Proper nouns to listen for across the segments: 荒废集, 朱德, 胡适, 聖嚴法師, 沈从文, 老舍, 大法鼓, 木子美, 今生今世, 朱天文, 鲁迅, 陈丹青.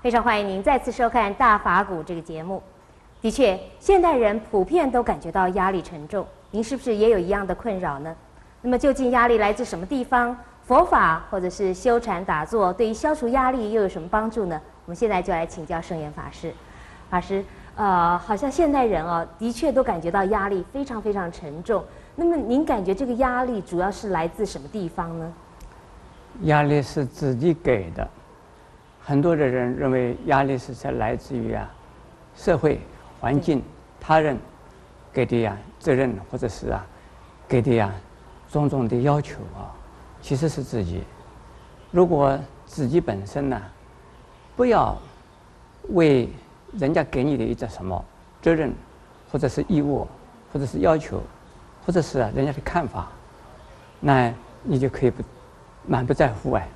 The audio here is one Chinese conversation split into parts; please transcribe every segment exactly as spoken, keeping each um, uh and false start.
非常欢迎您再次收看《大法古》这个节目。的确，现代人普遍都感觉到压力沉重，您是不是也有一样的困扰呢？那么，究竟压力来自什么地方？佛法或者是修禅打坐，对于消除压力又有什么帮助呢？我们现在就来请教圣严法师。法师，呃，好像现代人哦，的确都感觉到压力非常非常沉重。那么，您感觉这个压力主要是来自什么地方呢？ 压力是自己给的，很多的人认为压力是才来自于啊，社会环境、他人给的呀、啊、责任或者是啊给的呀、啊、种种的要求啊，其实是自己。如果自己本身呢，不要为人家给你的一个什么责任，或者是义务，或者是要求，或者是、啊、人家的看法，那你就可以不。 满不在乎哎，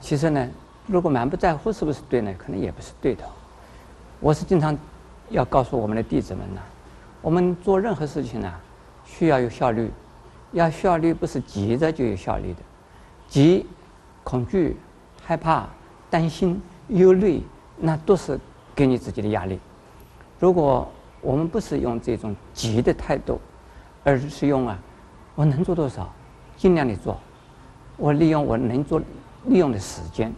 其实呢，如果满不在乎是不是对呢？可能也不是对的。我是经常要告诉我们的弟子们呢，我们做任何事情呢，需要有效率。要效率不是急着就有效率的，急、恐惧、害怕、担心、忧虑，那都是给你自己的压力。如果我们不是用这种急的态度，而是用啊，我能做多少，尽量的做。 我利用我能做利用的时间，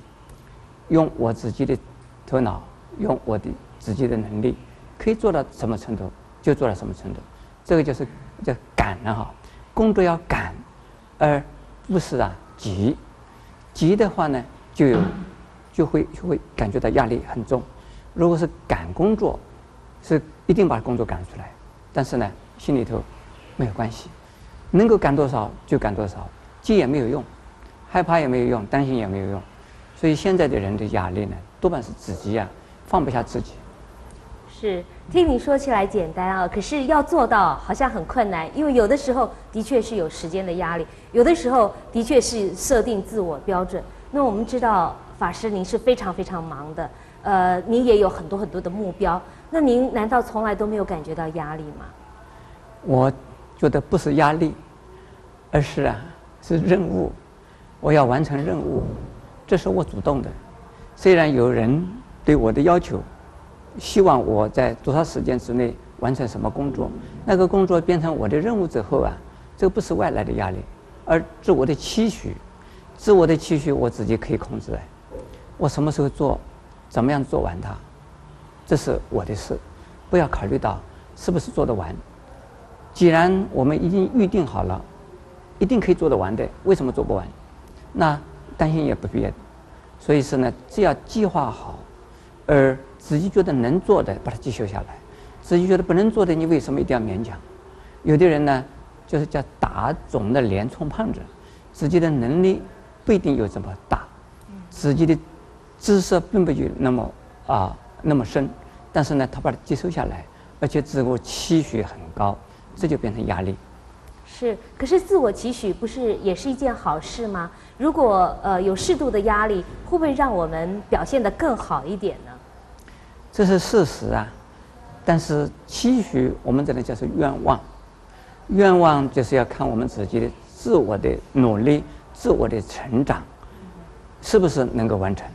用我自己的头脑，用我的自己的能力，可以做到什么程度就做到什么程度。这个就是叫赶了哈，工作要赶，而不是啊急。急的话呢，就有就会就会感觉到压力很重。如果是赶工作，是一定把工作赶出来，但是呢，心里头没有关系，能够赶多少就赶多少，急也没有用。 害怕也没有用，担心也没有用，所以现在的人的压力呢，多半是自己啊放不下自己。是，听你说起来简单啊，可是要做到好像很困难，因为有的时候的确是有时间的压力，有的时候的确是设定自我标准。那我们知道法师您是非常非常忙的，呃，您也有很多很多的目标，那您难道从来都没有感觉到压力吗？我觉得不是压力，而是啊是任务。 我要完成任务，这是我主动的。虽然有人对我的要求，希望我在多少时间之内完成什么工作，那个工作变成我的任务之后啊，这个不是外来的压力，而是我的期许。自我的期许，我自己可以控制。我什么时候做，怎么样做完它，这是我的事，不要考虑到是不是做得完。既然我们已经预定好了，一定可以做得完的，为什么做不完？ 那担心也不必要，所以是呢，只要计划好，而自己觉得能做的，把它记修下来；自己觉得不能做的，你为什么一定要勉强？有的人呢，就是叫打肿了脸充胖子，自己的能力不一定有这么大，自己的知识并不有那么啊、呃、那么深，但是呢，他把它接收下来，而且自我期许很高，这就变成压力。 是，可是自我期许不是也是一件好事吗？如果呃有适度的压力，会不会让我们表现得更好一点呢？这是事实啊，但是期许我们这里叫做愿望，愿望就是要看我们自己的自我的努力、自我的成长，是不是能够完成？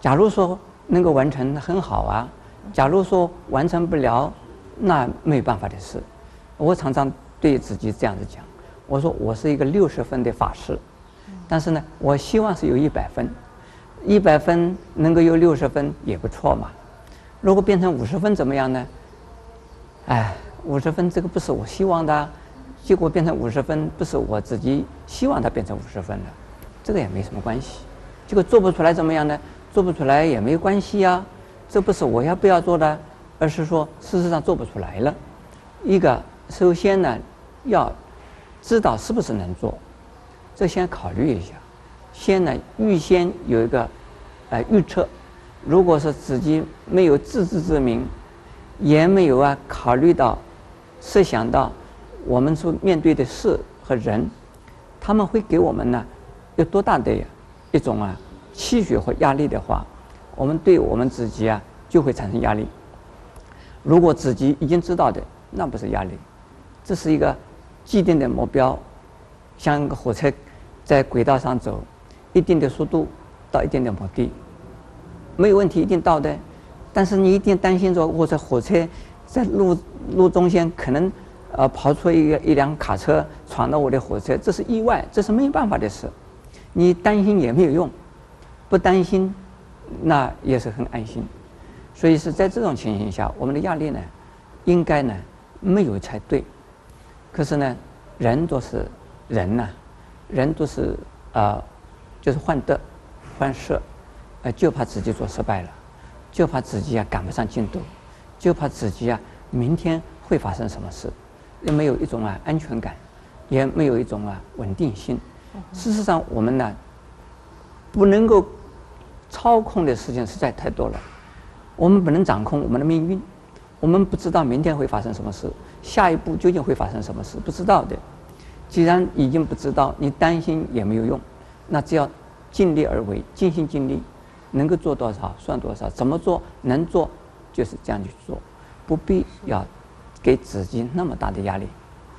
假如说能够完成很好啊，假如说完成不了，那没有办法的事。我常常。 对自己这样子讲，我说我是一个六十分的法师，但是呢，我希望是有一百分，一百分能够有六十分也不错嘛。如果变成五十分怎么样呢？哎，五十分这个不是我希望的、啊，结果变成五十分不是我自己希望它变成五十分的，这个也没什么关系。结果做不出来怎么样呢？做不出来也没关系呀、啊，这不是我要不要做的，而是说事实上做不出来了。一个首先呢。 要知道是不是能做，这先考虑一下。先呢，预先有一个呃预测。如果是自己没有自知之明，也没有啊考虑到、设想到我们所面对的事和人，他们会给我们呢有多大的一种啊期许和压力的话，我们对我们自己啊就会产生压力。如果自己已经知道的，那不是压力，这是一个。 既定的目标，像一个火车在轨道上走，一定的速度到一定的目的，没有问题，一定到的。但是你一定担心说，我这火车在路路中间可能呃跑出一个一辆卡车闯到我的火车，这是意外，这是没有办法的事。你担心也没有用，不担心那也是很安心。所以是在这种情形下，我们的压力呢，应该呢没有才对。可是呢，人都是人呐、啊，人都是啊、呃，就是患得患失。 呃，就怕自己做失败了，就怕自己啊赶不上进度，就怕自己啊明天会发生什么事，也没有一种啊安全感，也没有一种啊稳定性。事实上，我们呢不能够操控的事情实在太多了，我们不能掌控我们的命运，我们不知道明天会发生什么事，下一步究竟会发生什么事，不知道的。既然已经不知道，你担心也没有用，那只要尽力而为，尽心尽力。 能够做多少算多少，怎么做能做，就是这样去做，不必要给自己那么大的压力。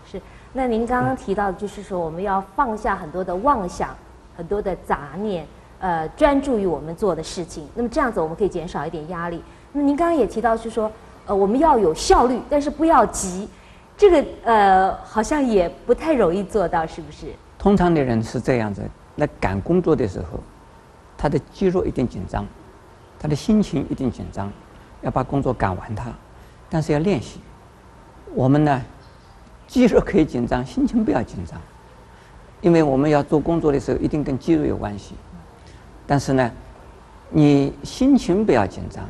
是，那您刚刚提到，就是说我们要放下很多的妄想，很多的杂念，呃，专注于我们做的事情。那么这样子我们可以减少一点压力。那么您刚刚也提到，是说，呃，我们要有效率，但是不要急。这个呃，好像也不太容易做到，是不是？通常的人是这样子，那赶工作的时候。 他的肌肉一定紧张，他的心情一定紧张，要把工作赶完它，但是要练习。我们呢，肌肉可以紧张，心情不要紧张，因为我们要做工作的时候，一定跟肌肉有关系。但是呢，你心情不要紧张，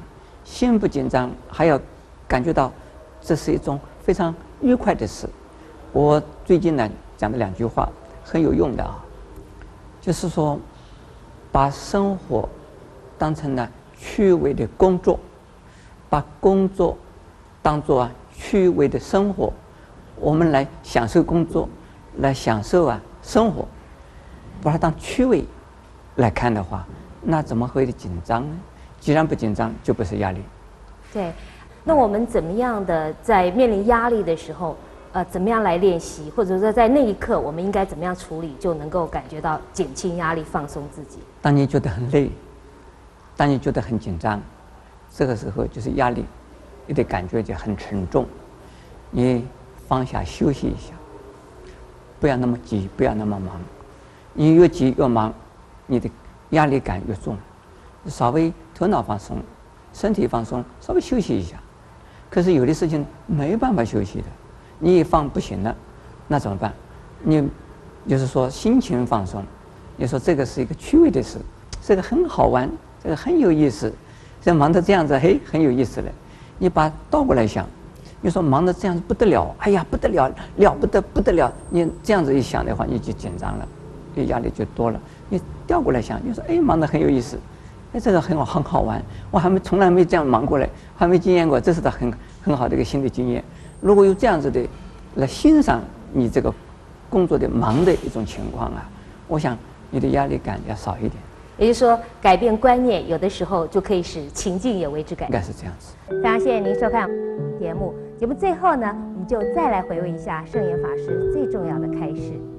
心不紧张，还要感觉到这是一种非常愉快的事。我最近呢讲的两句话很有用的啊，就是说。 把生活当成了趣味的工作，把工作当作啊趣味的生活，我们来享受工作，来享受啊生活，把它当趣味来看的话，那怎么会紧张呢？既然不紧张，就不是压力。对，那我们怎么样的在面临压力的时候，呃，怎么样来练习，或者说在那一刻我们应该怎么样处理，就能够感觉到减轻压力，放松自己。 当你觉得很累，当你觉得很紧张，这个时候就是压力，你的感觉就很沉重。你放下休息一下，不要那么急，不要那么忙。你越急越忙，你的压力感越重。稍微头脑放松，身体放松，稍微休息一下。可是有的事情没办法休息的，你一放不行了，那怎么办？你就是说心情放松。 你说这个是一个趣味的事，这个很好玩，这个很有意思。这忙得这样子，嘿，很有意思了。你把倒过来想，你说忙得这样子不得了，哎呀，不得了，了不得不得了。你这样子一想的话，你就紧张了，你压力就多了。你调过来想，你说哎，忙得很有意思，哎，这个很好很好玩，我还没从来没这样忙过来，还没经验过，这是个很很好的一个新的经验。如果有这样子的来欣赏你这个工作的忙的一种情况啊，我想。 你的压力感要少一点，也就是说，改变观念，有的时候就可以使情境也为之改变。应该是这样子。非常谢谢您收看节目。节目最后呢，我们就再来回味一下圣严法师最重要的开示。